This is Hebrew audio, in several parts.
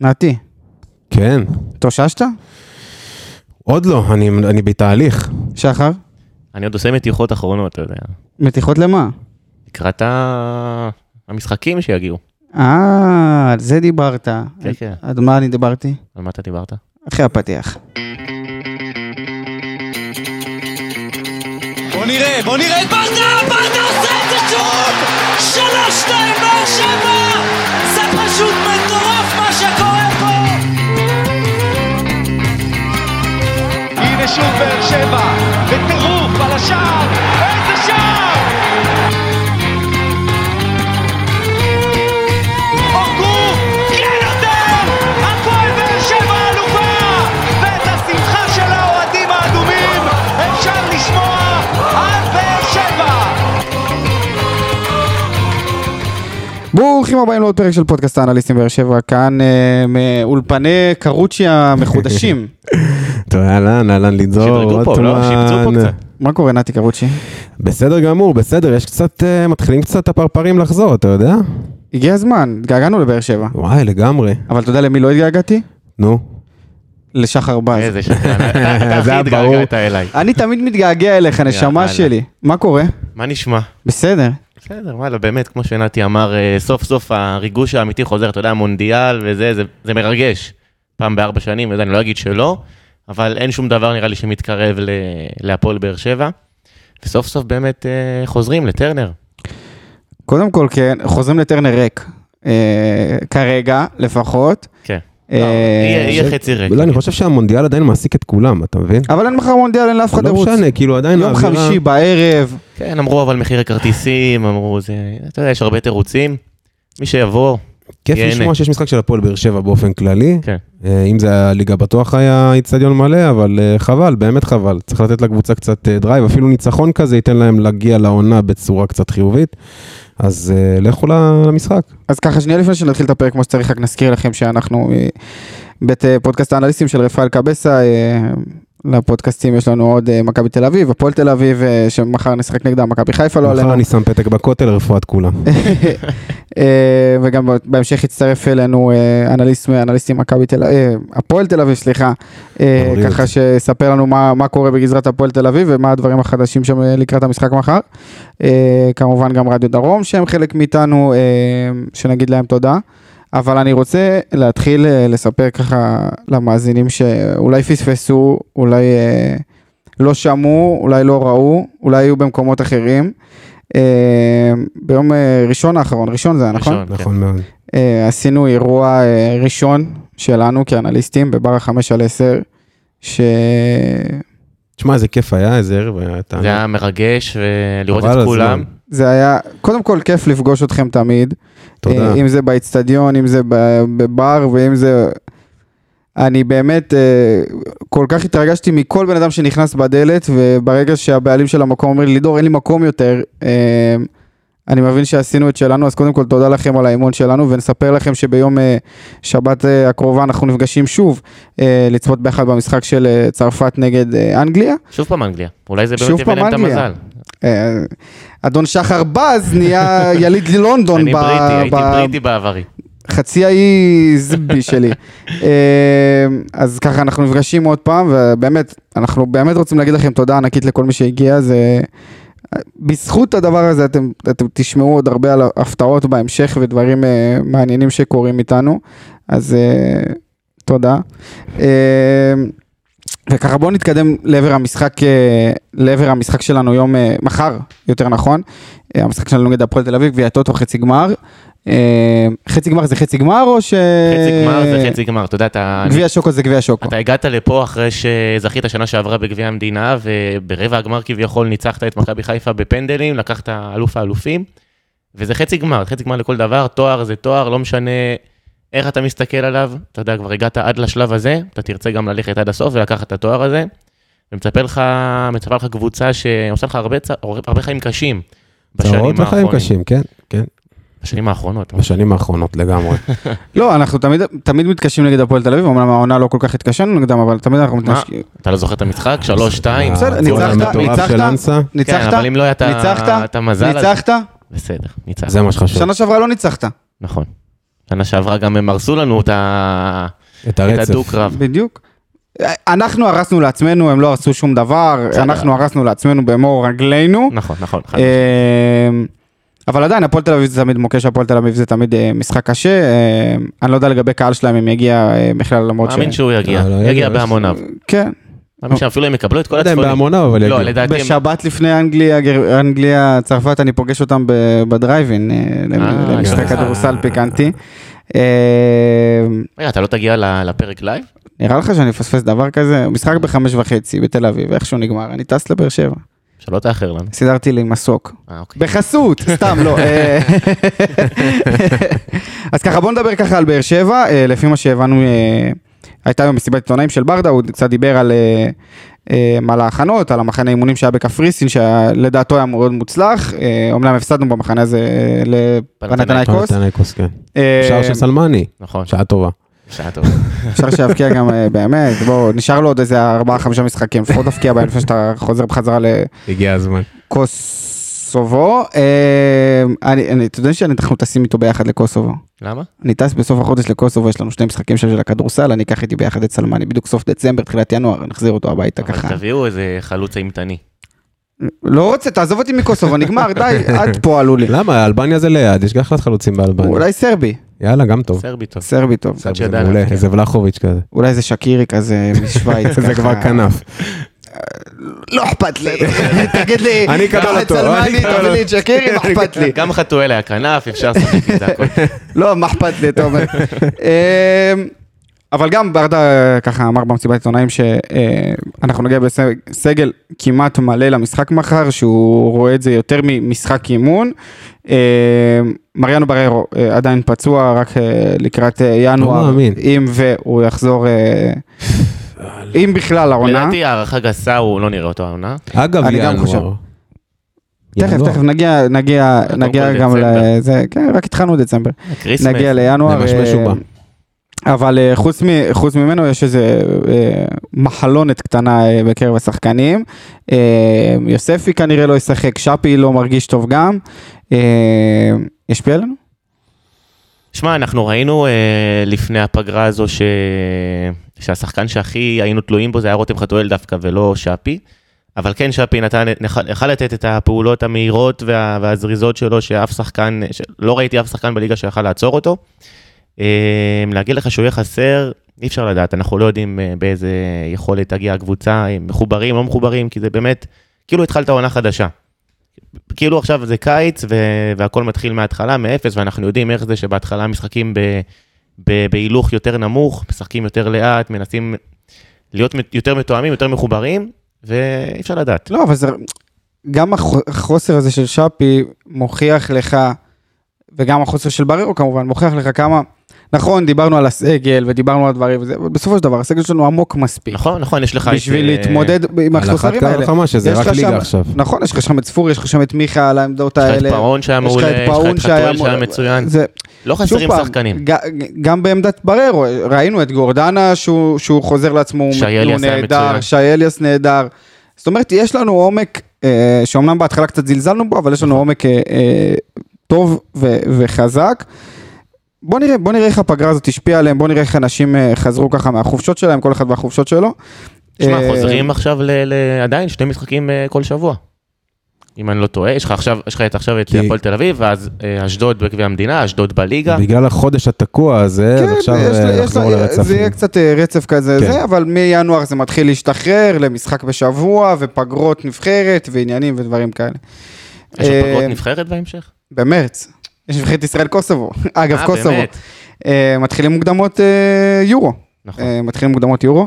נתי. כן. תוששת? עוד לא, אני בתהליך. שחר? אני עוד עושה מתיחות אחרונות, אתה יודע. מתיחות למה? לקראת המשחקים שיגיעו. על זה דיברת. כן, כן. עד מה אני דיברתי? על מה אתה דיברת? אחרי הפתיח. בוא נראה, ברדה עושה את זה שוב! 3-2 בר שבע! זה פשוט מטורף מה שקורה פה! הנה שוב בר שבע, בטירוף על השער, איזה שער! אורגו, כן יותר! הפועל בר שבע אלופה! ואת השמחה של האוהדים האדומים אפשר לשמוע! ברוכים הבאים לעוד פרק של פודקאסט האנליסטים באר שבע, כאן מאולפני קרוצ'י המחודשים. טוב, אהלן, לידור. שדרגו פה, לא? שיבצעו פה קצת. מה קורה, נתי קרוצ'י? בסדר גמור, בסדר, יש קצת, מתחילים קצת הפרפרים לחזור, אתה יודע? הגיע הזמן, התגעגענו לבאר שבע. וואי, לגמרי. אבל אתה יודע למי לא התגעגעתי? נו. לשחר בז. איזה שחר, אתה הכי התגעגעת אליי. אני תמיד מתגעגע אליך, הנשמה שלי. מה קורה? מה נשמע? בסדר. בסדר, וואלה, באמת, כמו שנתי אמר, סוף סוף הריגוש האמיתי חוזר, אתה יודע, מונדיאל וזה, זה מרגש, פעם בארבע שנים, וזה אני לא אגיד שלא, אבל אין שום דבר נראה לי שמתקרב להפועל באר שבע, וסוף סוף באמת חוזרים לטרנר. קודם כל, כן, חוזרים לטרנר ריק, כרגע לפחות. כן. יהיה חצי רגע. לא, אני חושב שהמונדיאל עדיין מעסיק את כולם, אתה מבין? אבל אין מחר מונדיאל, אין לאף אחד ערוץ. לא משנה, כאילו עדיין... יום חמישי בערב. כן, אמרו אבל מחיר הכרטיסים, אמרו זה... אתה יודע, יש הרבה תירוצים. מי שיבוא... כיף לשמוע שיש משחק של הפועל באר שבע באופן כללי. אם זה הליגה בטוח היה איצטדיון מלא, אבל חבל, באמת חבל. צריך לתת לקבוצה קצת דרייב, אפילו ניצחון כזה ייתן להם להגיע לעונה בצורה קצת חיובית. אז לכו למשחק. אז ככה, שנייה לפני שנתחיל את הפרק כמו שצריך, רק נזכיר לכם שאנחנו בית פודקאסט האנליסטים של רפאל קבסה, לפודקאסטים יש לנו עוד מכבי תל אביב, הפועל תל אביב, שמחר נשחק נגדה, מכבי חיפה לא עלינו. מחר אני שם פתק בכותל, רפואת כולם. וגם בהמשך הצטרף אלינו אנליסטים הפועל תל אביב, סליחה, ככה שספר לנו מה קורה בגזרת הפועל תל אביב, ומה הדברים החדשים שם לקראת המשחק מחר. כמובן גם רדיו דרום, שהם חלק מאיתנו, שנגיד להם תודה. אבל אני רוצה להתחיל לספר ככה למאזינים שאולי פספסו, אולי לא שמעו, אולי לא ראו, אולי היו במקומות אחרים. ביום ראשון האחרון, ראשון זה נכון? נכון מאוד. עשינו אירוע ראשון שלנו כאנליסטים בבר 5/10, תשמע, איזה כיף היה, איזה ערב היה. זה היה מרגש, ולראות את כולם. זה היה, קודם כל, כיף לפגוש אתכם תמיד. תודה. אם זה באצטדיון, אם זה בבר, ואם זה... אני באמת כל כך התרגשתי מכל בן אדם שנכנס בדלת, וברגע שהבעלים של המקום אומר לי, לידור, אין לי מקום יותר, אני מבין שעשינו את שלנו, אז קודם כל תודה לכם על האמון שלנו, ונספר לכם שביום שבת הקרובה אנחנו נפגשים שוב, לצפות באחד במשחק של צרפת נגד אנגליה. שוב פעם אנגליה, אולי זה באמת יביא להם את המזל. אדון שחר בז נהיה יליד ללונדון. אני בריטי, הייתי בריטי בעברי. חצי האי זבי שלי. אז ככה אנחנו נפגשים עוד פעם, ובאמת, אנחנו באמת רוצים להגיד לכם תודה ענקית לכל מי שהגיע, זה... בזכות הדבר הזה אתם תשמעו עוד הרבה על הפתעות בהמשך ודברים מעניינים שקורים איתנו, אז תודה. וככה בואו נתקדם לעבר המשחק שלנו יום מחר, יותר נכון, המשחק שלנו נגד הפועל תל אביב, גביע הטוטו חצי גמר. חצי גמר זה חצי גמר או ש... חצי גמר זה חצי גמר, אתה יודע, אתה... גביע שוקו זה גביע שוקו. אתה הגעת לפה אחרי שזכית השנה שעברה בגביע המדינה, וברבע הגמר כביכול ניצחת את מכבי חיפה בפנדלים, לקחת אלוף האלופים, וזה חצי גמר לכל דבר, תואר זה תואר, לא משנה איך אתה מסתכל עליו, אתה יודע, כבר הגעת עד לשלב הזה, אתה תרצה גם ללכת עד הסוף ולקחת את התואר הזה, ומצפה לך קבוצה שעושה לך הרבה חיים קשים בשנים האחרונים. בשנים האחרונות לגמרי. לא, אנחנו תמיד מתקשים נגד הפועל תל אביב, אמנם העונה לא כל כך התקשנו נגדם, אבל תמיד אנחנו מתקשים. אתה לא זוכר את המשחק? 3-2. בסדר, ניצחת, בסדר, ניצחת. זה מה שחשוב. שנה שעברה לא ניצחת. נכון. שנה שעברה גם הם הרסו לנו את הדו-קרב. בדיוק. אנחנו הרסנו לעצמנו, הם לא הרסו שום דבר, אנחנו הרסנו לעצמנו במור רגלינו. נכון, נכון. אבל עדיין, הפועל תל אביב זה תמיד מוקש, הפועל תל אביב זה תמיד משחק קשה, אני לא יודע לגבי קהל שלהם, אם יגיע בכלל למרות ש... מאמין שהוא יגיע, יגיע בהמוניו. כן. אפילו הם יקבלו את כל הצפונים. בשבת לפני אנגליה צרפת, אני פוגש אותם בדרייבין, למשחק כדורסל פיקנטי. אתה לא תגיע לפרק לייב? נראה לך שאני אפספס דבר כזה? משחק ב-5:30 בתל אביב, איכשהו נגמר, אני טס לבר שבע. שלא תאחר לנו. סידרתי לי מסוק. בחסות, סתם, לא. אז ככה, בוא נדבר ככה על באר שבע, לפי מה שהבנו, הייתה היום מסיבת עיתונאים של ברדה, הוא קצת דיבר על ההכנות, על המחנה אימונים שהיה בקפריסין, שלדעתו היה מאוד מוצלח, אומנם הפסדנו במחנה הזה לפנתנייקוס. פנתנייקוס, כן. שער של סלמני, שעה טובה. אפשר שיבקיע גם באמת, בואו נשאר לו עוד איזה 4-5 משחקים, לפחות תפקיע בהם לפני שאתה חוזר בחזרה לקוסובו. אתה יודע שאנחנו טסים איתו ביחד לקוסובו. למה? אני טס בסוף החודש לקוסובו, יש לנו 2 משחקים שם של הכדורסל, אני אקח איתי ביחד את סלמני, בדיוק סוף דצמבר, תחילת ינואר, נחזיר אותו הביתה ככה. תביאו איזה חלוץ אימתני. לא רוצה, תעזוב אותי מקוסובו, נגמר, די, עד פה עלו לי. למה? אלבניה זה ליד, יש גחלת חלוצים באלבניה. אולי סרבי. יאללה, גם טוב. סרבי טוב. סרבי טוב. אולי, איזה ולחוביץ' כזה. אולי איזה שקירי כזה משוויץ. זה כבר כנף. לא אכפת לי. תגיד לי, אני קבל אותו. תגיד לי, שקירי, מה אכפת לי. גם חתואל היה כנף, אפשר סביב את זה הכל. לא, מה אכפת לי, אתה אומר. אבל גם ברדה ככה אמר במסיבת עיתונאים שאנחנו נגיע בסגל כמעט מלא למשחק מחר, שהוא רואה את זה יותר ממשחק אימון. מריאנו בריירו עדיין פצוע רק לקראת ינואר, אם והוא יחזור, אם בכלל העונה. לדעתי הערכה גסה, הוא לא נראה אותו העונה. אגב ינואר. תכף, נגיע גם לזה, רק התחלנו דצמבר. נגיע לינואר. אבל חוץ ממנו יש איזה מחלונת קטנה בקרב השחקנים, יוספי כנראה לא ישחק, שפי לא מרגיש טוב גם, ישפיע לנו? שמע, אנחנו ראינו לפני הפגרה הזו שהשחקן שהכי היינו תלויים בו זה היה רותם חתואל דווקא ולא שפי, אבל כן שפי נתן לתת את הפעולות המהירות והזריזות שלו שאף שחקן, לא ראיתי אף שחקן בליגה שיכל לעצור אותו, להגיד לך שהוא יהיה חסר, אי אפשר לדעת, אנחנו לא יודעים באיזה יכולת תגיע הקבוצה, מחוברים, לא מחוברים, כי זה באמת, כאילו התחלת עונה חדשה. כאילו עכשיו זה קיץ, והכל מתחיל מההתחלה, מאפס, ואנחנו יודעים איך זה שבהתחלה משחקים בהילוך יותר נמוך, משחקים יותר לאט, מנסים להיות יותר מתואמים, יותר מחוברים, ואי אפשר לדעת. לא, אבל זה, גם החוסר הזה של שפי מוכיח לך, וגם החוסר של בריר, הוא כמובן מוכיח לך כמה, נכון, דיברנו על הסגל, ודיברנו על הדברים, בסופו של דבר, הסגל שלנו עמוק מספיק. נכון, נכון, יש לך... בשביל להתמודד עם החוסרים האלה. שזה רק ליגה עכשיו. נכון, יש לך שם את ספור, יש לך שם את מיכה על העמדות האלה. יש לך את פרעון שהיה מעולה, יש לך את חתואל שהיה מצוין. לא חסרים שחקנים. גם בעמדת בררו, ראינו את גורדנה, שהוא חוזר לעצמו, הוא נהדר, שאליאס נהדר. זאת אומרת, יש לנו עומק, שאומנם בהתחלה קצת זלזלנו בו, אבל יש לנו עומק טוב וחזק. בוא נראה איך הפגרה הזאת השפיעה עליהם, בוא נראה איך אנשים חזרו ככה מהחופשות שלהם, כל אחד והחופשות שלו. תשמע, חוזרים עכשיו עדיין 2 משחקים כל שבוע. אם אני לא טועה, יש לך עכשיו את הפועל תל אביב, ואז אשדוד בגביע המדינה, אשדוד בליגה. בגלל החודש התקוע הזה, אז עכשיו נחזור לרצף. זה יהיה קצת רצף כזה, אבל מינואר זה מתחיל להשתחרר למשחק בשבוע, ופגרות נבחרת, ועניינים ודברים כאלה. יש פגרות נבחרת בהמשך? במרץ. יש נבחרת ישראל קוסובו, אגב קוסובו, מתחילים מוקדמות יורו, מתחילים מוקדמות יורו,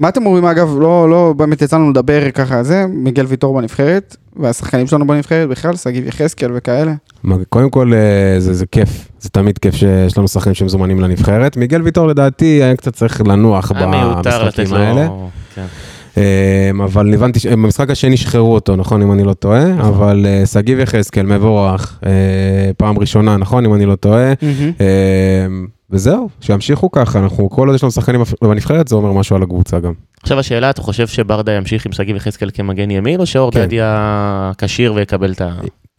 מה אתם אומרים אגב, לא באמת יצאנו לדבר ככה זה, מיגל ויטור בנבחרת, והשחקנים שלנו בנבחרת בכלל, סגיב יחזקאל וכאלה. קודם כל זה כיף, זה תמיד כיף שיש לנו שחקנים שמזומנים לנבחרת, מיגל ויטור לדעתי היה קצת צריך לנוח במשחקים האלה. אבל הבנתי, במשחק השני שחררו אותו, נכון, אם אני לא טועה, אבל סגיב יחזקאל, מבורך, פעם ראשונה, נכון, אם אני לא טועה, וזהו, שימשיכו ככה, אנחנו כל עוד יש לנו שחקנים בנבחרת, זה אומר משהו על הקבוצה גם. עכשיו השאלה, אתה חושב שברדה ימשיך עם סגיב יחזקאל כמגן ימין, או שאורדה יהיה כשיר ויקבל את ה...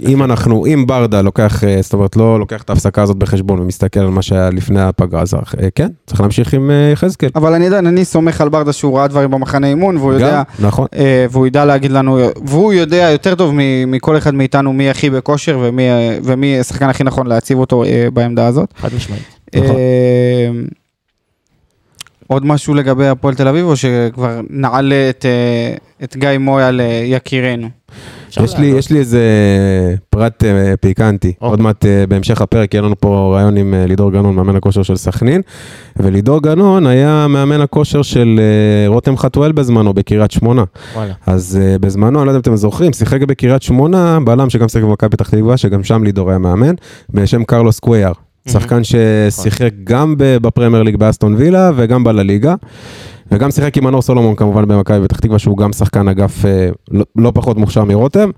אם ברדה לוקח, זאת אומרת, לא לוקח את ההפסקה הזאת בחשבון ומסתכל על מה שהיה לפני הפגרה, אז כן, צריך להמשיך עם חזקל. אבל אני יודע, אני סומך על ברדה שהוא ראה דברים במחנה אימון, והוא יודע, והוא ידע להגיד לנו, והוא יודע יותר טוב מכל אחד מאיתנו מי הכי בכושר ומי השחקן הכי נכון להציב אותו בעמדה הזאת. חד משמעית. עוד משהו לגבי הפועל תל אביב, או שכבר נעלה את גיא מויאל יקירנו? יש לי איזה פרט פיקנטי, עוד מעט בהמשך הפרק יהיה לנו פה רעיון עם לידור גנון, מאמן הכושר של סכנין, ולידור גנון היה מאמן הכושר של רותם חתואל בזמנו, בקריית שמונה. אז בזמנו, אני לא יודע אם אתם זוכרים, שיחק בקריית שמונה, בעלם שגם שיחק במכבי פתח תקווה, שגם שם לידור היה מאמן, בשם קרלוס קוויאר. שחקן ששיחק גם בפרמייר ליג באסטון וילה וגם בלליגה, וגם שיחק עם מנור סולומון כמובן במכבי פתח תקווה, שהוא גם שחקן אגף לא פחות מוכשר מרותם,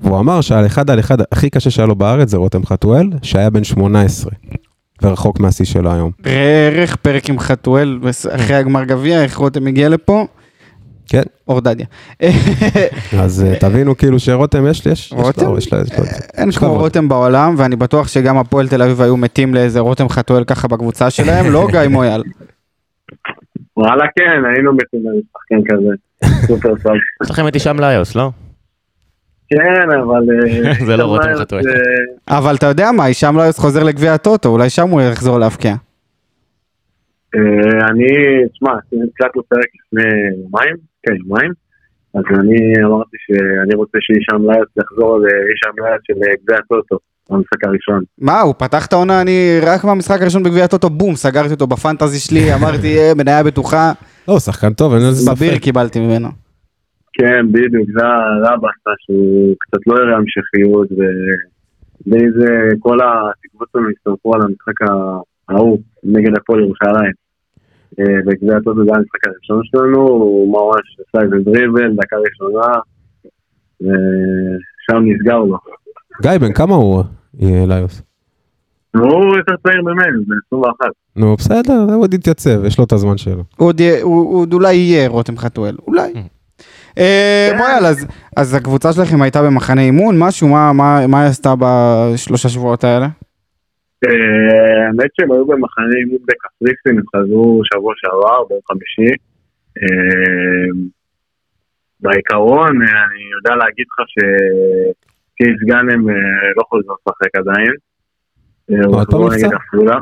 והוא אמר שעל אחד הכי קשה שהיה לו בארץ זה רותם חתואל, שהיה בן 18 ורחוק מהשיא שלו היום. ראה ערך פרק עם חתואל אחרי הגמר גביע, איך רותם הגיע לפה? כן. אורדדיה. אז תבינו כאילו שרותם יש לו, יש לו. אין כמו רותם בעולם, ואני בטוח שגם הפועל תל אביב היו מתים לאיזה רותם חתואל ככה בקבוצה שלהם, לא גיא מויאל. וואלה כן, היינו מתים למשחקים כזה. סופר סל. יש לכם את אישם ליוס, לא? כן, אבל... זה לא רותם חתואל. אבל אתה יודע מה, אישם ליוס חוזר לגביע הטוטו, אולי שם הוא יחזור להפקיע. אני, תשמע, קצת לא פרק לפני יומיים. כן, מים. אז אני אמרתי שאני רוצה שאישם ליאס יחזור לאישם ליאס של גביע הטוטו, במשחק הראשון. מה, הוא פתח את העונה, אני רק מהמשחק הראשון בגביע הטוטו, בום, סגרתי אותו בפנטזי שלי, אמרתי, מניה בטוחה. לא, שחקן טוב, אין איזה ספק. בביר קיבלתי ממנו. כן, בדיוק, זה הרבה עשה שהוא קצת לא יראה המשכיות, ובאיזה כל התקוות שלנו הסתרפו על המשחק ההוא, נגד הפועל ירושלים. בגביע הטוטו זה המשחק הראשון שלנו, הוא ממש עשה איזה דריבל, דקה ראשונה, ושם נסגר לו. גיא בן, כמה הוא אליוס? הוא יותר צעיר ממנו, ב-21. נו, בסדר, הוא עוד יתייצב, יש לו את הזמן שלו. הוא אולי יהיה רותם חתואל, אולי. מויאל, אז הקבוצה שלכם הייתה במחנה אימון, משהו, מה היא עשתה בשלושה שבועות האלה? האמת שהם היו במחנה אימון בקפריסין, הם חזרו שבוע שעבר, ביום חמישי. בעיקרון, אני יודע להגיד לך שכי סגן הם לא חוזרים לשחק עדיין. הוא חזרו נגיד הפעולה.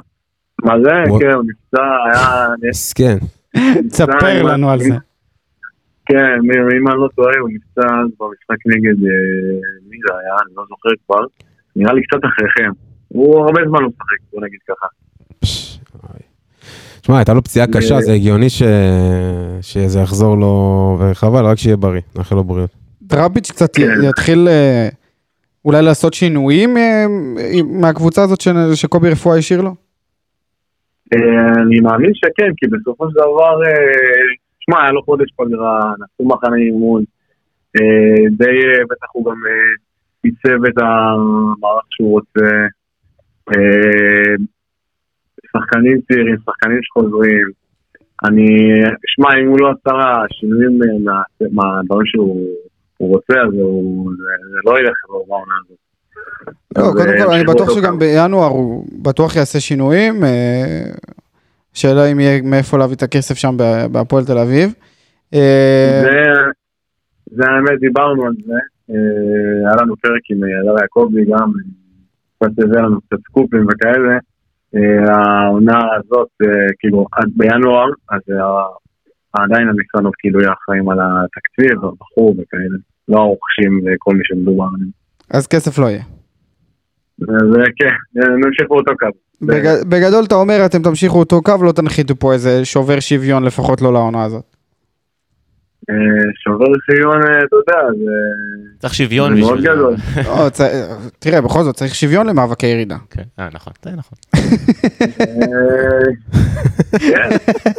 מה זה? כן, הוא נפצע, היה... כן, תספר לנו על זה. כן, אם אני לא טועה, הוא נפצע במשחק נגד מי זה היה, אני לא זוכר כבר. נראה לי קצת אחריכם. הוא הרבה זמן לא משחק, בוא נגיד ככה. תשמע, הייתה לו פציעה קשה, זה הגיוני שזה יחזור לו, וחבל, רק שיהיה בריא, נאחל לו בריאות. דראביץ' קצת יתחיל אולי לעשות שינויים מהקבוצה הזאת שקובי רפואה השאיר לו? אני מאמין שכן, כי בסופו של דבר, תשמע, היה לו חודש פגרה, נעשו מחנה אימון, די בטח הוא גם ייצב את המערך שהוא רוצה, שחקנים צעירים, שחקנים שחוזרים. שמע, אם הוא לא עשה שינויים מהדברים שהוא רוצה, אז זה לא ילך בעונה הזאת. לא, קודם כל, אני בטוח שגם בינואר הוא בטוח יעשה שינויים, שאלה אם יהיה מאיפה להביא את הכסף שם בהפועל תל אביב. זה האמת, דיברנו על זה. היה לנו פרק עם אלי יעקובי גם, היה לנו קצת סקופים וכאלה, העונה הזאת, כאילו, עד בינואר, אז עדיין המשרדות כאילו יחראים על התקציב, הבחור וכאלה, לא הרוכשים וכל מי שמדובר. אז כסף לא יהיה. זה כן, נמשיכו אותו קו. בגדול אתה אומר, אתם תמשיכו אותו קו, לא תנחיתו פה איזה שובר שוויון, לפחות לא לעונה הזאת. שובר שוויון, אתה יודע, צריך שוויון מאוד גדול. תראה, בכל זאת, צריך שוויון למאבקי ירידה. נכון, זה נכון.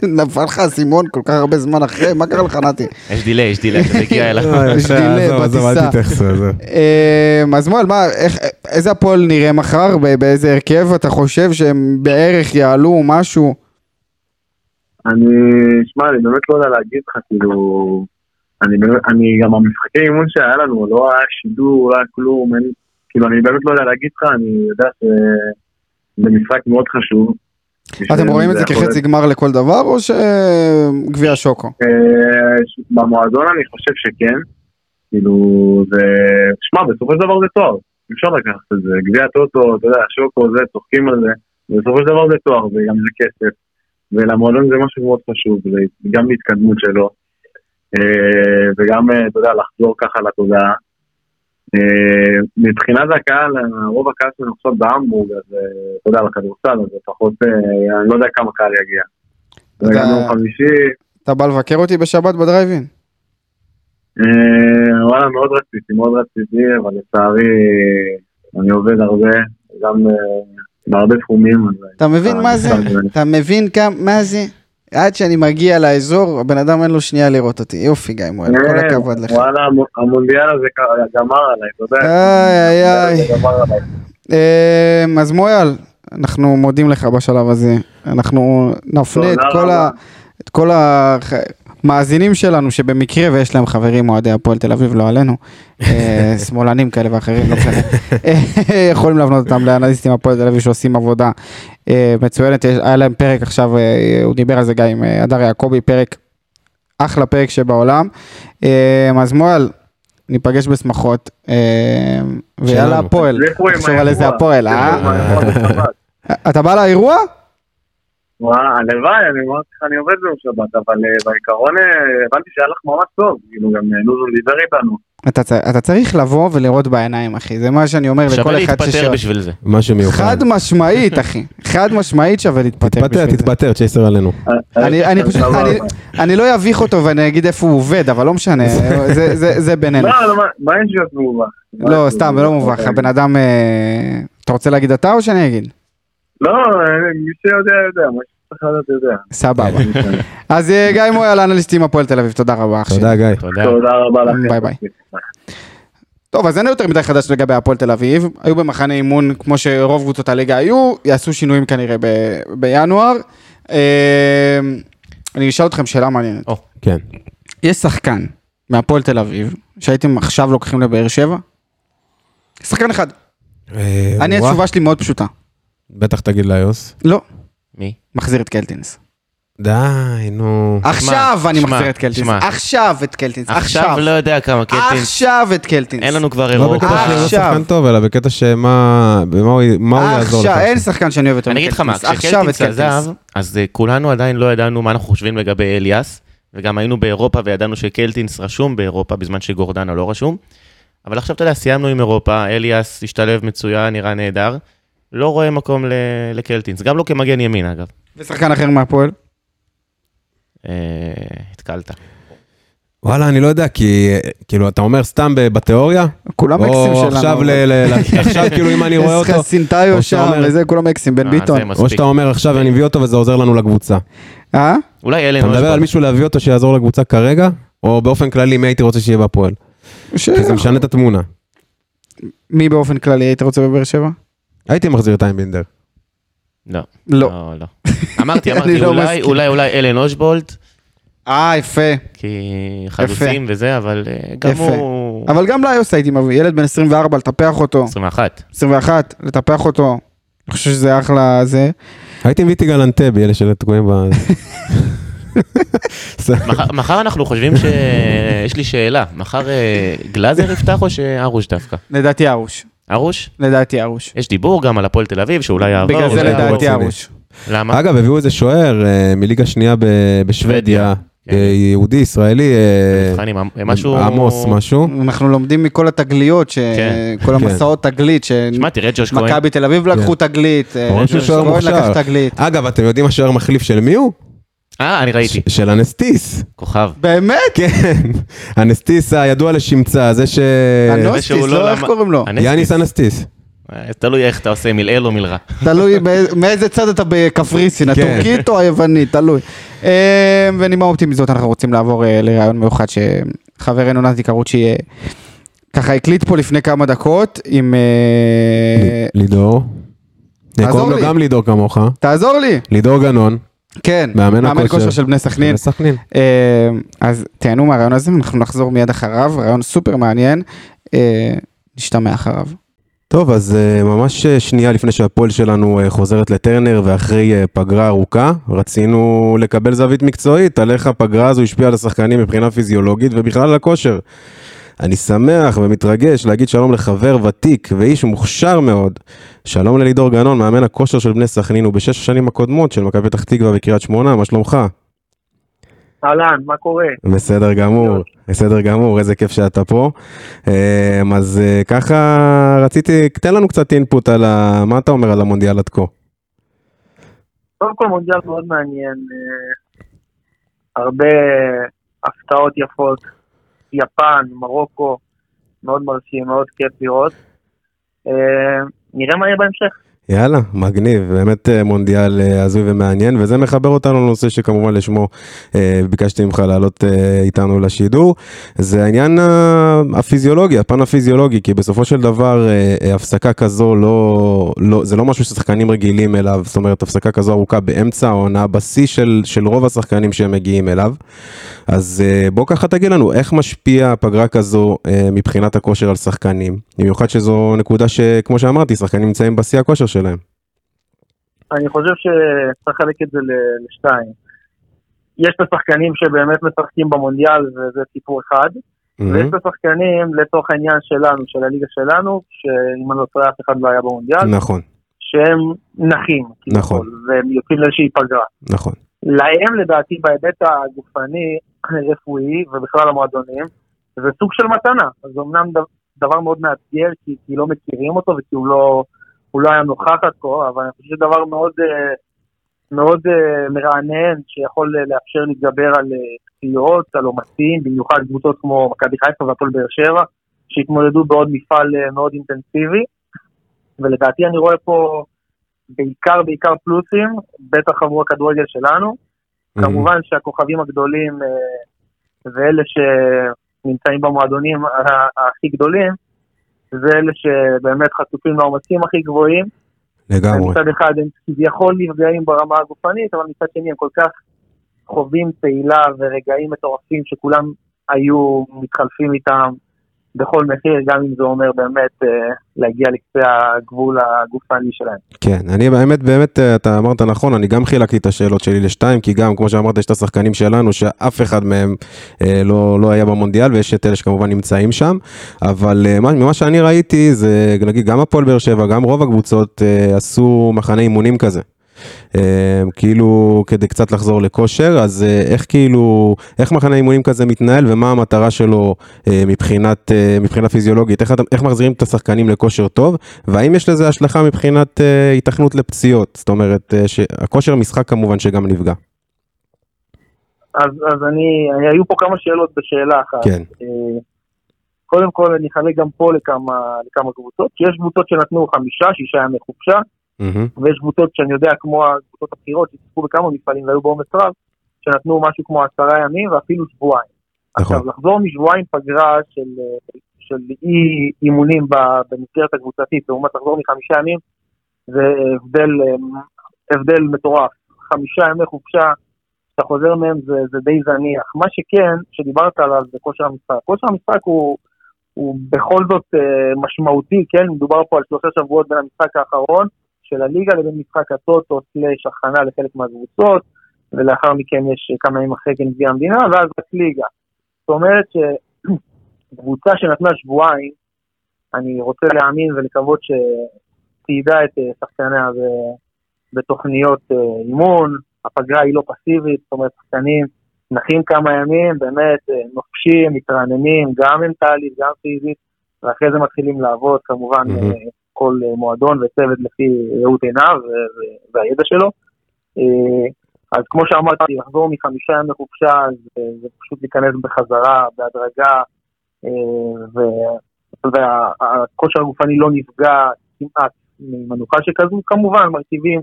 נפל לך סימון כל כך הרבה זמן אחרי, מה קרה לך נתי? יש דילי, זה הגיע אליך. יש דילי בטיסה. אז מועל, איזה הפועל נראה מחר, באיזה הרכב אתה חושב שהם בערך יעלו משהו? אני באמת לא יודע להגיד לך, כאילו, אני גם המשחקי אימון שהיה לנו, לא היה שידור, לא היה כלום, אין כאילו, אני באמת לא יודע להגיד לך, אני יודע שזה משחק מאוד חשוב. אתם רואים את זה כחצי גמר לכל דבר, או שגביע שוקו? במועדון אני חושב שכן, כאילו, שמע, בסופו של דבר זה תואר, אפשר לקחת את זה, גביע טוטו, אתה יודע, שוקו זה, צוחקים על זה, בסופו של דבר זה תואר, וגם זה כסף, ולמועדון זה משהו מאוד חשוב, גם להתקדמות שלו, וגם, אתה יודע, לחזור ככה לתודעה, מבחינת הקהל, רוב הקהל שלנו עכשיו בהמבורג, אז אתה יודע, לכדורסל, אז לפחות, אני לא יודע כמה קהל יגיע. אתה בא לבקר אותי בשבת בדרייבין? וואלה, מאוד רציתי, אבל לצערי, אני עובד הרבה, גם בהרבה תחומים. אתה מבין מה זה? אתה מבין מה זה? עד שאני מגיע לאזור, הבן אדם אין לו שנייה לראות אותי. יופי גיא מויאל, כל הכבוד לך. וואלה, המונדיאל הזה גמר עליי, אתה יודע. אז מויאל, אנחנו מודים לך בשלב הזה. אנחנו נפנה את כל המאזינים שלנו, שבמקרה, ויש להם חברים אוהדי הפועל תל אביב, לא עלינו, שמאלנים כאלה ואחרים, לא משנה. יכולים להבנות אותם לאנליסטים הפועל תל אביב שעושים עבודה מצוינת. היה להם פרק עכשיו, הוא דיבר על זה גם עם אדר יעקובי, פרק אחלה פרק שבעולם. אז מועל, ניפגש בשמחות, ויאללה הפועל, תחשוב על איזה הפועל, אתה בא לאירוע? הלוואי, אני אמרתי לך, אני עובד ביום שבת, אבל בעיקרון הבנתי שהיה לך ממש טוב, כאילו גם נוזו ליבר איתנו. אתה צריך לבוא ולראות בעיניים, אחי. זה מה שאני אומר לכל אחד ששווה להתפטר בשביל זה. משהו מיוחד. חד משמעית, אחי. חד משמעית שווה להתפטר בשביל זה. תתפטר, צ'ייסר עלינו. אני לא אביך אותו ואני אגיד איפה הוא עובד, אבל לא משנה. זה בינינו. מה אין שיות מובח? לא, סתם, לא מובח. הבן אדם, אתה רוצה להגיד אתה או שאני אגיד? לא, מי שיודע יודע, מה שצריך לדעת יודע. סבבה. אז גיא מויאל, אנליסטים הפועל תל אביב, תודה רבה. תודה גיא. תודה רבה לכם. ביי ביי. טוב, אז אין יותר מדי חדש לגבי הפועל תל אביב, היו במחנה אימון כמו שרוב קבוצות הליגה היו, יעשו שינויים כנראה בינואר. אני אשאל אתכם שאלה מעניינת. כן. יש שחקן מהפועל תל אביב, שהייתם עכשיו לוקחים לבאר שבע? שחקן אחד. אני, התשובה שלי מאוד פשוטה. בטח תגיד ליוס. לא. מי? מחזיר את קלטינס. די, נו. עכשיו אני מחזיר את קלטינס. עכשיו את קלטינס. עכשיו לא יודע כמה קלטינס. עכשיו את קלטינס. אין לנו כבר אירוע. לא בקטע שלא שחקן טוב, אלא בקטע שמה הוא יעזור לך. אין שחקן שאני אוהב יותר. אני אגיד לך מה, כשקלטינס עזב, אז כולנו עדיין לא ידענו מה אנחנו חושבים לגבי אליאס, וגם היינו באירופה וידענו שקלטינס רשום באירופה, בזמן שגורדנה לא רשום. אבל עכשיו אתה יודע, סיימנו עם אירופה, אליאס השתלב מצוין, נראה נהדר. לא רואה מקום לקלטינס, גם לא כמגן ימין אגב. ושחקן אחר מהפועל? התקלת. וואלה, אני לא יודע, כי כאילו, אתה אומר סתם בתיאוריה? כולם מקסים שלנו. עכשיו כאילו אם אני רואה אותו. יש לך סינטאי או שם, וזה כולם מקסים, בן ביטון. או שאתה אומר עכשיו אני מביא אותו וזה עוזר לנו לקבוצה. אה? אולי אלן. אתה מדבר על מישהו להביא אותו שיעזור לקבוצה כרגע? או באופן כללי מי הייתי רוצה שיהיה בפועל? כי זה משנה את התמונה. מי באופן כללי הייתי רוצה בבאר שבע? הייתי מחזיר את איימבינדר. לא. לא. אמרתי, אולי אלן אושבולט. יפה. כי חדוסים וזה, אבל גם הוא... אבל גם ליוס הייתי מביא, ילד בן 24, לטפח אותו. 21, לטפח אותו. אני חושב שזה אחלה זה. הייתי מביא גלנטבי, אלה של התקועים ב... מחר אנחנו חושבים שיש לי שאלה. מחר גלאזר יפתח או שארוש דווקא? לדעתי ארוש. ארוש? לדעתי ארוש. יש דיבור גם על הפועל תל אביב, שאולי יעבור. בגלל זה לדעתי ארוש. למה? אגב, הביאו איזה שוער מליגה שנייה בשוודיה, יהודי, ישראלי, עמוס משהו. אנחנו לומדים מכל התגליות, כל המסעות תגלית, שמכבי תל אביב לקחו תגלית, שוער מוכשר. אגב, אתם יודעים השוער המחליף של מי הוא? אני ראיתי. של אנסטיס. כוכב. באמת? כן. אנסטיס הידוע לשמצה, זה ש... אנסטיס, לא איך קוראים לו? יאניס אנסטיס. תלוי איך אתה עושה, מלאל או מלרע. תלוי מאיזה צד אתה בכפריסין, הטורקית או היוונית, תלוי. ונימה אופטימיזות, אנחנו רוצים לעבור לרעיון מיוחד שחברנו נתי קרוצ'י ככה הקליט פה לפני כמה דקות עם... לידור. תעזור לי. גם לידור כמוך. תעזור לי. לידור גנון. כן, מאמן כושר של בני סכנין. אז תהנו מהרעיון הזה, אנחנו נחזור מיד אחריו, רעיון סופר מעניין, נשתמע אחריו. טוב, אז ממש שנייה לפני שהפועל שלנו חוזרת לטרנר ואחרי פגרה ארוכה, רצינו לקבל זווית מקצועית על איך הפגרה הזו השפיעה על השחקנים מבחינה פיזיולוגית ובכלל על הכושר. אני שמח ומתרגש להגיד שלום לחבר ותיק ואיש מוכשר מאוד. שלום ללידור גנון, מאמן הכושר של בני סכנין ובשש השנים הקודמות של מכבי פתח תקווה וקריית שמונה. מה שלומך? אהלן, מה קורה? בסדר גמור, בסדר גמור, איזה כיף שאתה פה. אז ככה רציתי, תן לנו קצת אינפוט על מה אתה אומר על המונדיאל עד כה. קודם כל מונדיאל מאוד מעניין, הרבה הפתעות יפות, יפן, מרוקו, מאוד מרשים, מאוד כיף לראות, נראה מה יהיה בהמשך. יאללה, מגניב, באמת מונדיאל הזוי ומעניין, וזה מחבר אותנו לנושא שכמובן לשמו ביקשתי ממך לעלות איתנו לשידור, זה העניין הפיזיולוגי, הפן הפיזיולוגי, כי בסופו של דבר הפסקה כזו לא, זה לא משהו ששחקנים רגילים אליו, זאת אומרת, הפסקה כזו ארוכה באמצע העונה, בשיא של רוב השחקנים שהם מגיעים אליו, אז בוא ככה תגיד לנו, איך משפיע הפגרה כזו מבחינת הכושר על שחקנים, במיוחד שזו נקודה שכמו שאמרתי, שחקנים נמצאים בשיא הכושר שלהם. אני חושב שצריך לחלק את זה לשתיים. יש את השחקנים שבאמת משחקים במונדיאל, וזה סיפור אחד, ויש את השחקנים לתוך העניין שלנו, של הליגה שלנו, שאם אני לא טועה, אף אחד לא היה במונדיאל, נכון. שהם נחים, נכון. והם יוצאים לאיזושהי פגרה. נכון. להם לדעתי בהיבט הגופני, רפואי, ובכלל המועדונים, זה סוג של מתנה. אז אמנם דבר מאוד מאתגר, כי לא מכירים אותו, וכי הוא לא היה נוכח עד כה, אבל אני חושב שזה דבר מאוד, מאוד מרענן, שיכול לאפשר להתגבר על פציעות, על עומסים, במיוחד קבוצות כמו מכבי חיפה והפועל באר שבע, שהתמודדו בעוד מפעל מאוד אינטנסיבי, ולדעתי אני רואה פה בעיקר פלוסים, בטח עבור הכדורגל שלנו, כמובן שהכוכבים הגדולים, ואלה שנמצאים במועדונים הכי גדולים, זה אלה שבאמת חשופים לעומסים הכי גבוהים. לגמרי. מצד אחד הם כביכול נפגעים ברמה הגופנית, אבל מצד שני הם כל כך חווים פעילה ורגעים מטורפים שכולם היו מתחלפים איתם בכל מחיר, גם אם זה אומר באמת להגיע לקצה הגבול הגופני שלהם. כן, אני באמת, אתה אמרת נכון, אני גם חילקתי את השאלות שלי לשתיים, כי גם, כמו שאמרת, יש את השחקנים שלנו, שאף אחד מהם לא היה במונדיאל, ויש את אלה שכמובן נמצאים שם, אבל ממה שאני ראיתי, זה נגיד, גם הפועל באר שבע, גם רוב הקבוצות עשו מחנה אימונים כזה. כאילו כדי קצת לחזור לכושר, אז איך מחנה אימונים כזה מתנהל ומה המטרה שלו מבחינה פיזיולוגית, איך מחזירים את השחקנים לכושר טוב, והאם יש לזה השלכה מבחינת התכנות לפציעות, זאת אומרת הכושר משחק כמובן שגם נפגע. אז היו פה כמה שאלות בשאלה אחת. כן. קודם כל אני חלק גם פה לכמה קבוצות, יש קבוצות שנתנו 5-6 ימי חופשה, ויש קבוצות שאני יודע, כמו הקבוצות הבחירות, שתפקו בכמה מפעלים והיו בעומס רב, שנתנו משהו כמו 10 ימים ואפילו שבועיים. עכשיו, לחזור משבועיים פגרה של אי אימונים במסגרת הקבוצתית, לעומת לחזור מ5 ימים, זה הבדל מטורף. 5 ימי חופשה, שאתה חוזר מהם, זה די זניח. מה שכן, שדיברת עליו, זה כושר המשחק. כושר המשחק הוא בכל זאת משמעותי, כן? מדובר פה על 3 שבועות בין המשחק האחרון, של הליגה לבין משחק הטוטו סלש הכנה לחלק מהקבוצות, ולאחר מכן יש כמה ימים אחרי גביע המדינה, ואז ליגה. זאת אומרת שקבוצה שנתנה שבועיים, אני רוצה להאמין ולקוות שתעידה את שחקניה בתוכניות אימון, הפגרה היא לא פסיבית, זאת אומרת שחקנים נחים כמה ימים, באמת נופשים, מתרעננים, גם מנטלית, גם פיזית, ואחרי זה מתחילים לעבוד כמובן, כל מועדון וצוות לפי ראות עיניו והידע שלו. אז כמו שאמרתי, לחזור מ5 ימים חופשה, זה פשוט להיכנס בחזרה, בהדרגה, והכושר הגופני לא נפגע כמעט ממנוחה שכזו, כמובן מרכיבים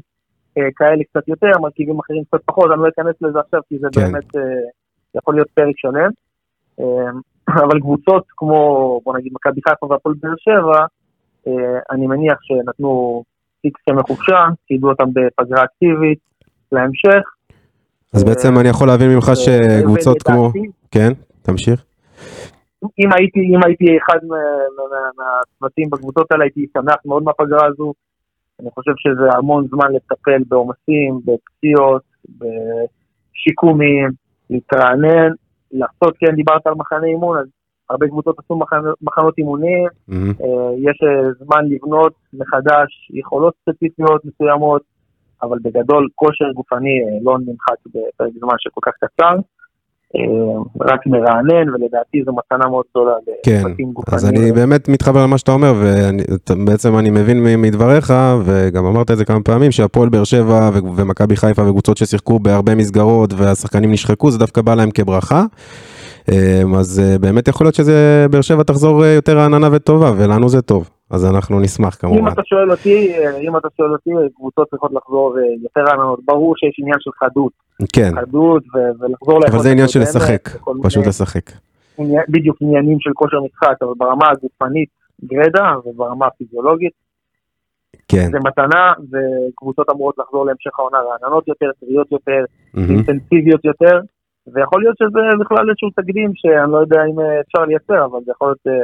כאלה קצת יותר, מרכיבים אחרים קצת פחות, אני לא אכנס לזה עכשיו, כי זה באמת יכול להיות פרק שלם, אבל קבוצות כמו, בוא נגיד, מכבי חיפה והפועל באר שבע, אני מניח שנתנו פיקסים לחופשה, שידעו אותם בפגרה אקטיבית להמשך. אז בעצם אני יכול להבין ממך שקבוצות כמו... כן, תמשיך. אם הייתי אחד מהצמתים בקבוצות האלה, הייתי שמח מאוד מהפגרה הזו. אני חושב שזה המון זמן לטפל בעומסים, בפציעות, בשיקומים, להתרענן, לעשות, כן, דיברת על מחנה אימון, אז הרבה קבוצות עשו מחנות אימונים, יש זמן לבנות מחדש, יכולות ספציפיות מסוימות, אבל בגדול כושר גופני לא נמחק בפרק זמן שכל כך קצר, רק מרענן, ולדעתי זו מתנה מאוד גדולה. כן, אז אני באמת מתחבר למה שאתה אומר, ובעצם אני מבין מדבריך, וגם אמרת את זה כמה פעמים, שהפועל באר שבע ומכבי חיפה וקבוצות ששיחקו בהרבה מסגרות, והשחקנים נשחקו, זה דווקא בא להם כברכה, אז באמת יכול להיות שזה באר שבע תחזור יותר רעננה וטובה, ולנו זה טוב, אז אנחנו נשמח כמובן. אם אתה שואל אותי, קבוצות צריכות לחזור יותר רעננות, ברור שיש עניין של חדות, כן. חדות ולחזור אבל זה עניין של לשחק, פשוט לשחק. בדיוק עניינים של כושר משחק, אבל ברמה הגופנית גרדה וברמה הפיזיולוגית. כן. זה מתנה, וקבוצות אמורות לחזור להמשך העונה רעננות יותר, טריות יותר, אינטנסיביות יותר, ויכול להיות שזה בכלל איזשהו תקדים שאני לא יודע אם אפשר לייצר, אבל זה יכול להיות...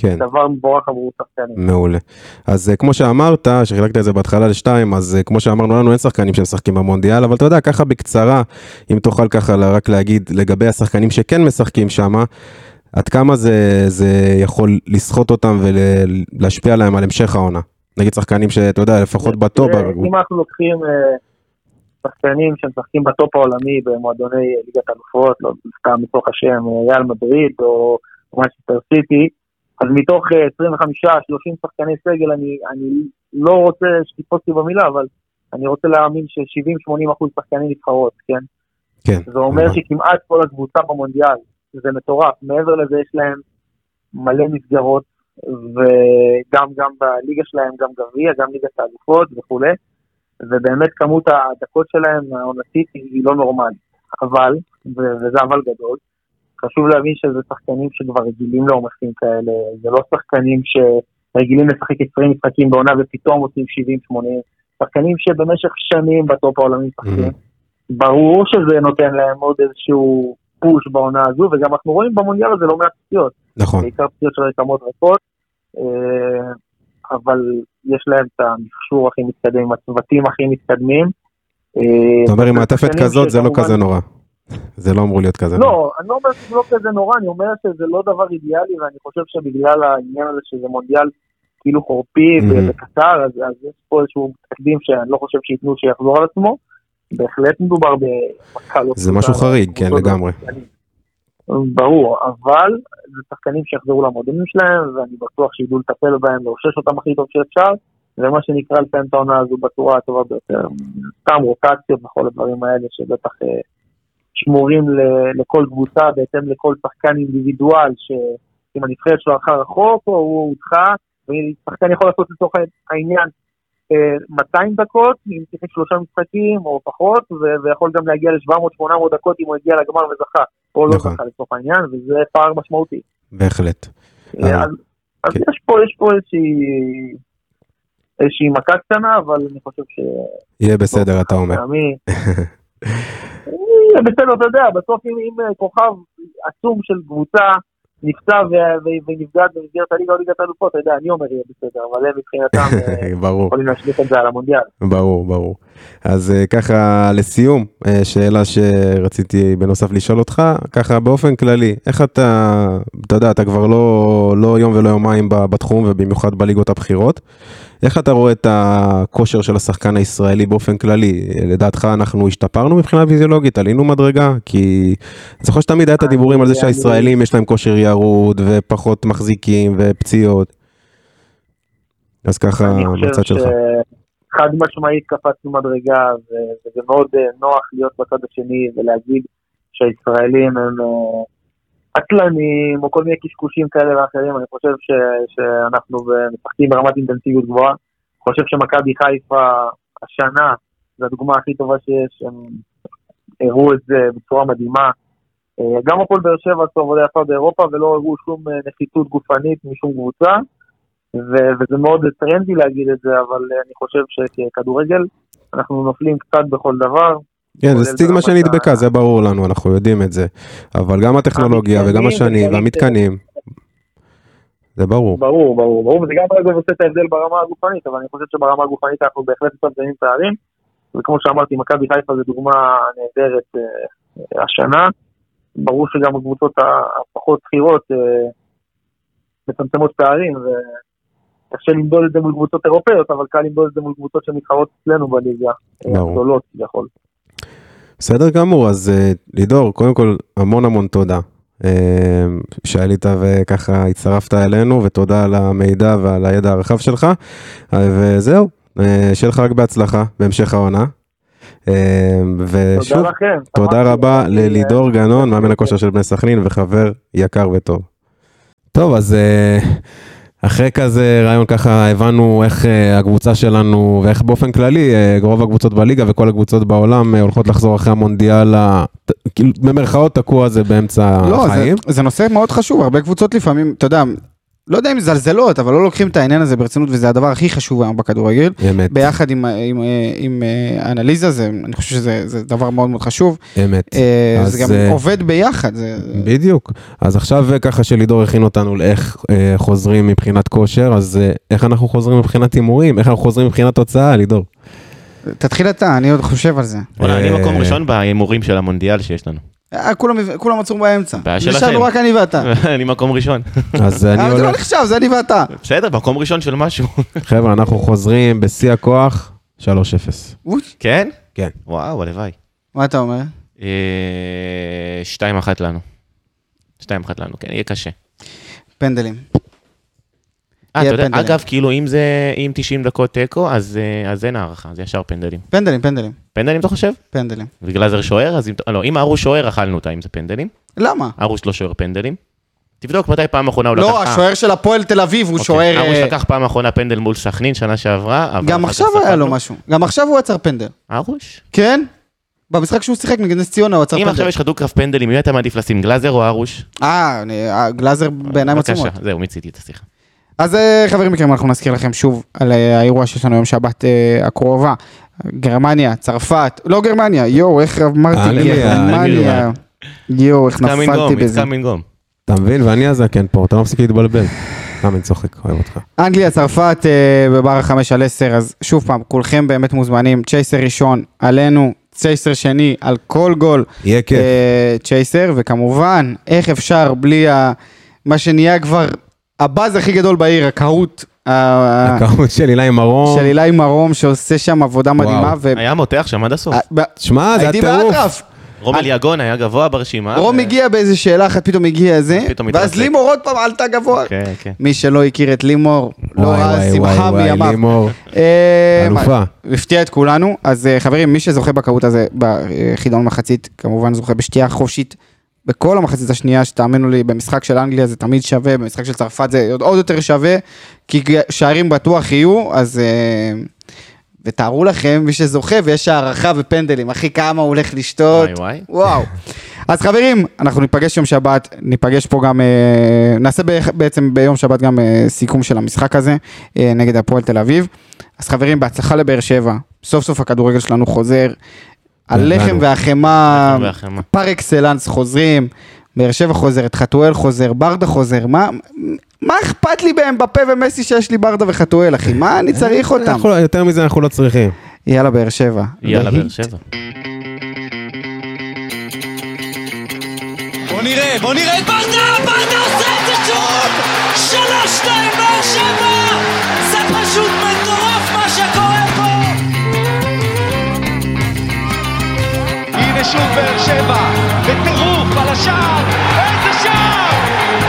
כן. דבר מבורך עבור שחקנים. מעולה. אז כמו שאמרת, שחילקת את זה בהתחלה לשתיים, אז כמו שאמרנו לנו, אין שחקנים שמשחקים במונדיאל, אבל אתה יודע, ככה בקצרה, אם תוכל ככה רק להגיד, לגבי השחקנים שכן משחקים שם, עד כמה זה יכול לסחוט אותם ולהשפיע עליהם על המשך העונה? נגיד שחקנים שאתה יודע, לפחות בטופ. אם אנחנו לוקחים שחקנים שמשחקים בטופ העולמי, במועדוני ליגת אלופות, לא סתם מתוך השם, ריאל מדריד או מנצ'סטר סיטי, אז מתוך 25-30 שחקני סגל, אני לא רוצה שתתפוס לי במילה, אבל אני רוצה להאמין ש70-80% שחקנים נבחרות, כן? כן. זה אומר שכמעט כל הקבוצה במונדיאל, זה מטורף, מעבר לזה יש להם מלא מסגרות, וגם בליגה שלהם, גם גביע, גם ליגת האלופות וכו'. ובאמת כמות הדקות שלהם, העונתית, היא לא נורמלית. אבל, וזה אבל גדול, חשוב להבין שזה שחקנים שכבר רגילים לעומסים כאלה, זה לא שחקנים שרגילים לשחק 20 משחקים בעונה ופתאום עושים 70-80, שחקנים שבמשך שנים בטופ העולמי משחקים, ברור שזה נותן להם עוד איזשהו פוש בעונה הזו, וגם אנחנו רואים במונדיאל הזה לא מעט פציעות, נכון. בעיקר פציעות של רקמות רפות, אבל יש להם את המכשור הכי מתקדמים, הצוותים הכי מתקדמים. אתה אומר, אם מעטפת כזאת זה לא כזה נורא. זה לא אמור להיות כזה. לא, אני לא אומר שזה לא כזה נורא, אני אומר שזה לא דבר אידיאלי, ואני חושב שבגלל העניין הזה שזה מונדיאל כאילו חורפי בקטר, אז יש פה איזשהו תקדים שאני לא חושב שיתנו שיחזור על עצמו, בהחלט מדובר במקל. זה משהו חריג, כן, לגמרי. ברור, אבל זה שחקנים שיחזרו למועדונים שלהם, ואני בטוח שידעו לטפל בהם, להושש אותם הכי טוב שאפשר, זה מה שנקרא לסיים את העונה הזו בצורה הטובה ביותר, סתם רוטציות וכל הדברים האלה שבטח שמורים לכל קבוצה, בהתאם לכל שחקן אינדיבידואל, שאם הנבחרת שלו אחר רחוק, או הוא הודחה, ושחקן יכול לעשות לצורך העניין 200 דקות, אם צריך 3 משחקים או פחות, ויכול גם להגיע ל700-800 דקות, אם הוא הגיע לגמר וזכה, או לא זכה לצורך העניין, וזה פער משמעותי. בהחלט. אז יש פה איזושהי מכה קטנה, אבל אני חושב ש... יהיה בסדר, אתה אומר. בסדר, אתה יודע, בסוף אם כוכב עצום של קבוצה נפצע ונפגעת במסגרת הליגה או ליגת האלופות, אתה יודע, אני אומר יהיה בסדר, אבל הם מבחינתם יכולים להשליך את זה על המונדיאל. ברור. אז ככה לסיום, שאלה שרציתי בנוסף לשאול אותך, ככה באופן כללי, איך אתה יודע, אתה כבר לא יום ולא יומיים בתחום ובמיוחד בליגות הבחירות, איך אתה רואה את הכושר של השחקן הישראלי באופן כללי? לדעתך אנחנו השתפרנו מבחינה פיזיולוגית, עלינו מדרגה, כי זכור שתמיד היה את הדיבורים על זה שהישראלים יש להם כושר ירוד ופחות מחזיקים ופציעות. אז ככה בצד שלך. חד משמעית קפצנו מדרגה, וזה מאוד נוח להיות בצד השני ולהגיד שהישראלים הם עצלנים או כל מיני קשקושים כאלה ואחרים. אני חושב שאנחנו משחקים ברמת אינטנסיביות גבוהה. אני חושב שמכבי חיפה השנה, זו הדוגמה הכי טובה שיש, הם הראו את זה בצורה מדהימה. גם הפועל באר שבע עשו עבודה יפה באירופה ולא הראו שום נחיתות גופנית משום קבוצה. וזה מאוד טרנדי להגיד את זה, אבל אני חושב שכדורגל, אנחנו נופלים קצת בכל דבר. כן, זה סטיגמה שנדבקה, זה ברור לנו, אנחנו יודעים את זה. אבל גם הטכנולוגיה וגם השנים והמתקנים. זה ברור. ברור, ברור, ברור, וזה גם רגע עושה את ההבדל ברמה הגופנית, אבל אני חושב שברמה הגופנית אנחנו בהחלט מצמצמים פערים, וכמו שאמרתי, מכבי חיפה זה דוגמה נהדרת השנה, ברור שגם הקבוצות הפחות בכירות מצמצמות פערים, וקשה למדוד את זה מול קבוצות אירופאיות, אבל קל למדוד את זה מול קבוצות שמתחרות אצלנו בליגה, גדולות יכול. בסדר גמור, אז לידור, קודם כל המון המון תודה. שעלית וככה הצטרפת אלינו, ותודה על המידע ועל הידע הרחב שלך, וזהו, שיהיה לך רק בהצלחה בהמשך העונה, ושוב תודה לכם, תודה רבה ללידור גנון, מאמן הכושר של בני סכנין וחבר יקר וטוב. טוב, אז אחרי כזה רעיון ככה הבנו איך הקבוצה שלנו ואיך באופן כללי רוב הקבוצות בליגה וכל הקבוצות בעולם הולכות לחזור אחרי המונדיאל במרכאות תקוע הזה באמצע החיים. זה נושא מאוד חשוב, הרבה קבוצות לפעמים, אתה יודע, לא יודע אם זלזלות, אבל לא לוקחים את העניין הזה ברצינות, וזה הדבר הכי חשוב בכדורגל, ביחד עם האנליזה, אני חושב שזה דבר מאוד מאוד חשוב, זה גם עובד ביחד. בדיוק, אז עכשיו ככה שלידור הכין אותנו לאיך חוזרים מבחינת כושר, אז איך אנחנו חוזרים מבחינת הימורים, איך אנחנו חוזרים מבחינת תוצאה, לידור? תתחיל אתה, אני עוד חושב על זה. אני מקום ראשון בהימורים של המונדיאל שיש לנו. כולם עצור באמצע. נשארנו רק אני ואתה. אני מקום ראשון. זה לא נחשב, זה אני ואתה. בסדר, מקום ראשון של משהו. חבר'ה, אנחנו חוזרים בשיא הכוח 3-0. כן? כן. וואו, הלוואי. מה אתה אומר? 2-1 לנו. 2-1 לנו, כן, יהיה קשה. פנדלים. אגב, כאילו, אם 90 דקות טקו, אז אין הערכה, זה ישר פנדלים. פנדלים, פנדלים. פנדלים, אתה חושב? פנדלים. וגלאזר שוער, אז אם ארוש שוער, אכלנו אותה, אם זה פנדלים. למה? ארוש לא שוער פנדלים. תבדוק מתי פעם אחרונה הוא לקח... לא, השוער של הפועל תל אביב הוא שוער... ארוש לקח פעם אחרונה פנדל מול סכנין, שנה שעברה. גם עכשיו היה לו משהו. גם עכשיו הוא עצר פנדל. ארוש? כן. במשחק שהוא שיחק נגד נס ציונה הוא עצר פנדל. אם עכשיו יש לך דו-קרב פנדלים, מי אתה מעדיף לשים, גלאזר או ארוש? גלאזר בעיניים עצומות. זהו, מיציתי את השיחה. אז חברים יקרים, אנחנו נזכיר לכם שוב על האירוע שיש לנו יום שבת הקרובה, גרמניה, צרפת, לא גרמניה, יואו, איך אמרתי גרמניה, יואו, איך נפלתי בזה. אתה מבין, ואני הזקן פה, אתה מפסיק להתבלבל, אני צוחק, אוהב אותך. אנגליה, צרפת, בבר 5-10, אז שוב פעם, כולכם באמת מוזמנים, צ'ייסר ראשון עלינו, צ'ייסר שני על כל גול, צ'ייסר, וכמובן, איך אפשר בלי מה שנהיה כבר, הבאז הכי גדול בעיר, הקהות של אלי מרון. של אלי מרון, שעושה שם עבודה מדהימה. היה מותח שם עד הסוף. שמע, זה הטירוף. רום אליגון היה גבוה ברשימה. רום הגיע באיזו שאלה אחת, פתאום הגיע זה, ואז לימור עוד פעם עלתה גבוה. מי שלא הכיר את לימור, לא ראה שמחה מימיו. לימור, אלופה. הפתיע את כולנו, אז חברים, מי שזוכה בקהות הזה, בחידון מחצית, כמובן זוכה בשתייה חופשית, בכל המחצית השנייה, שתאמנו לי, במשחק של אנגליה זה תמיד שווה, במשחק של צרפת זה עוד יותר שווה, כי שערים בטוח יהיו, אז ותארו לכם, מי שזוכה, ויש הערכה ופנדלים, אחי כמה הוא הולך לשתות, וואו. אז חברים, אנחנו ניפגש יום שבת, ניפגש פה גם, נעשה בעצם ביום שבת גם סיכום של המשחק הזה, נגד הפועל תל אביב, אז חברים, בהצלחה לבאר שבע, סוף סוף הכדורגל שלנו חוזר, הלחם והחמה, פר אקסלנס חוזרים, באר שבע חוזרת, חתואל חוזר, ברדה חוזר, מה אכפת לי בהם בפה ומסי שיש לי ברדה וחתואל, אחי, מה אני צריך אותם? יותר מזה אנחנו לא צריכים. יאללה באר שבע. יאללה באר שבע. בוא נראה, ברדה עושה את זה שוב! 3-2 באר שבע! זה פשוט מטורף מה שקורה פה! ושוב באר שבע, בטירוף על השער, איזה שער!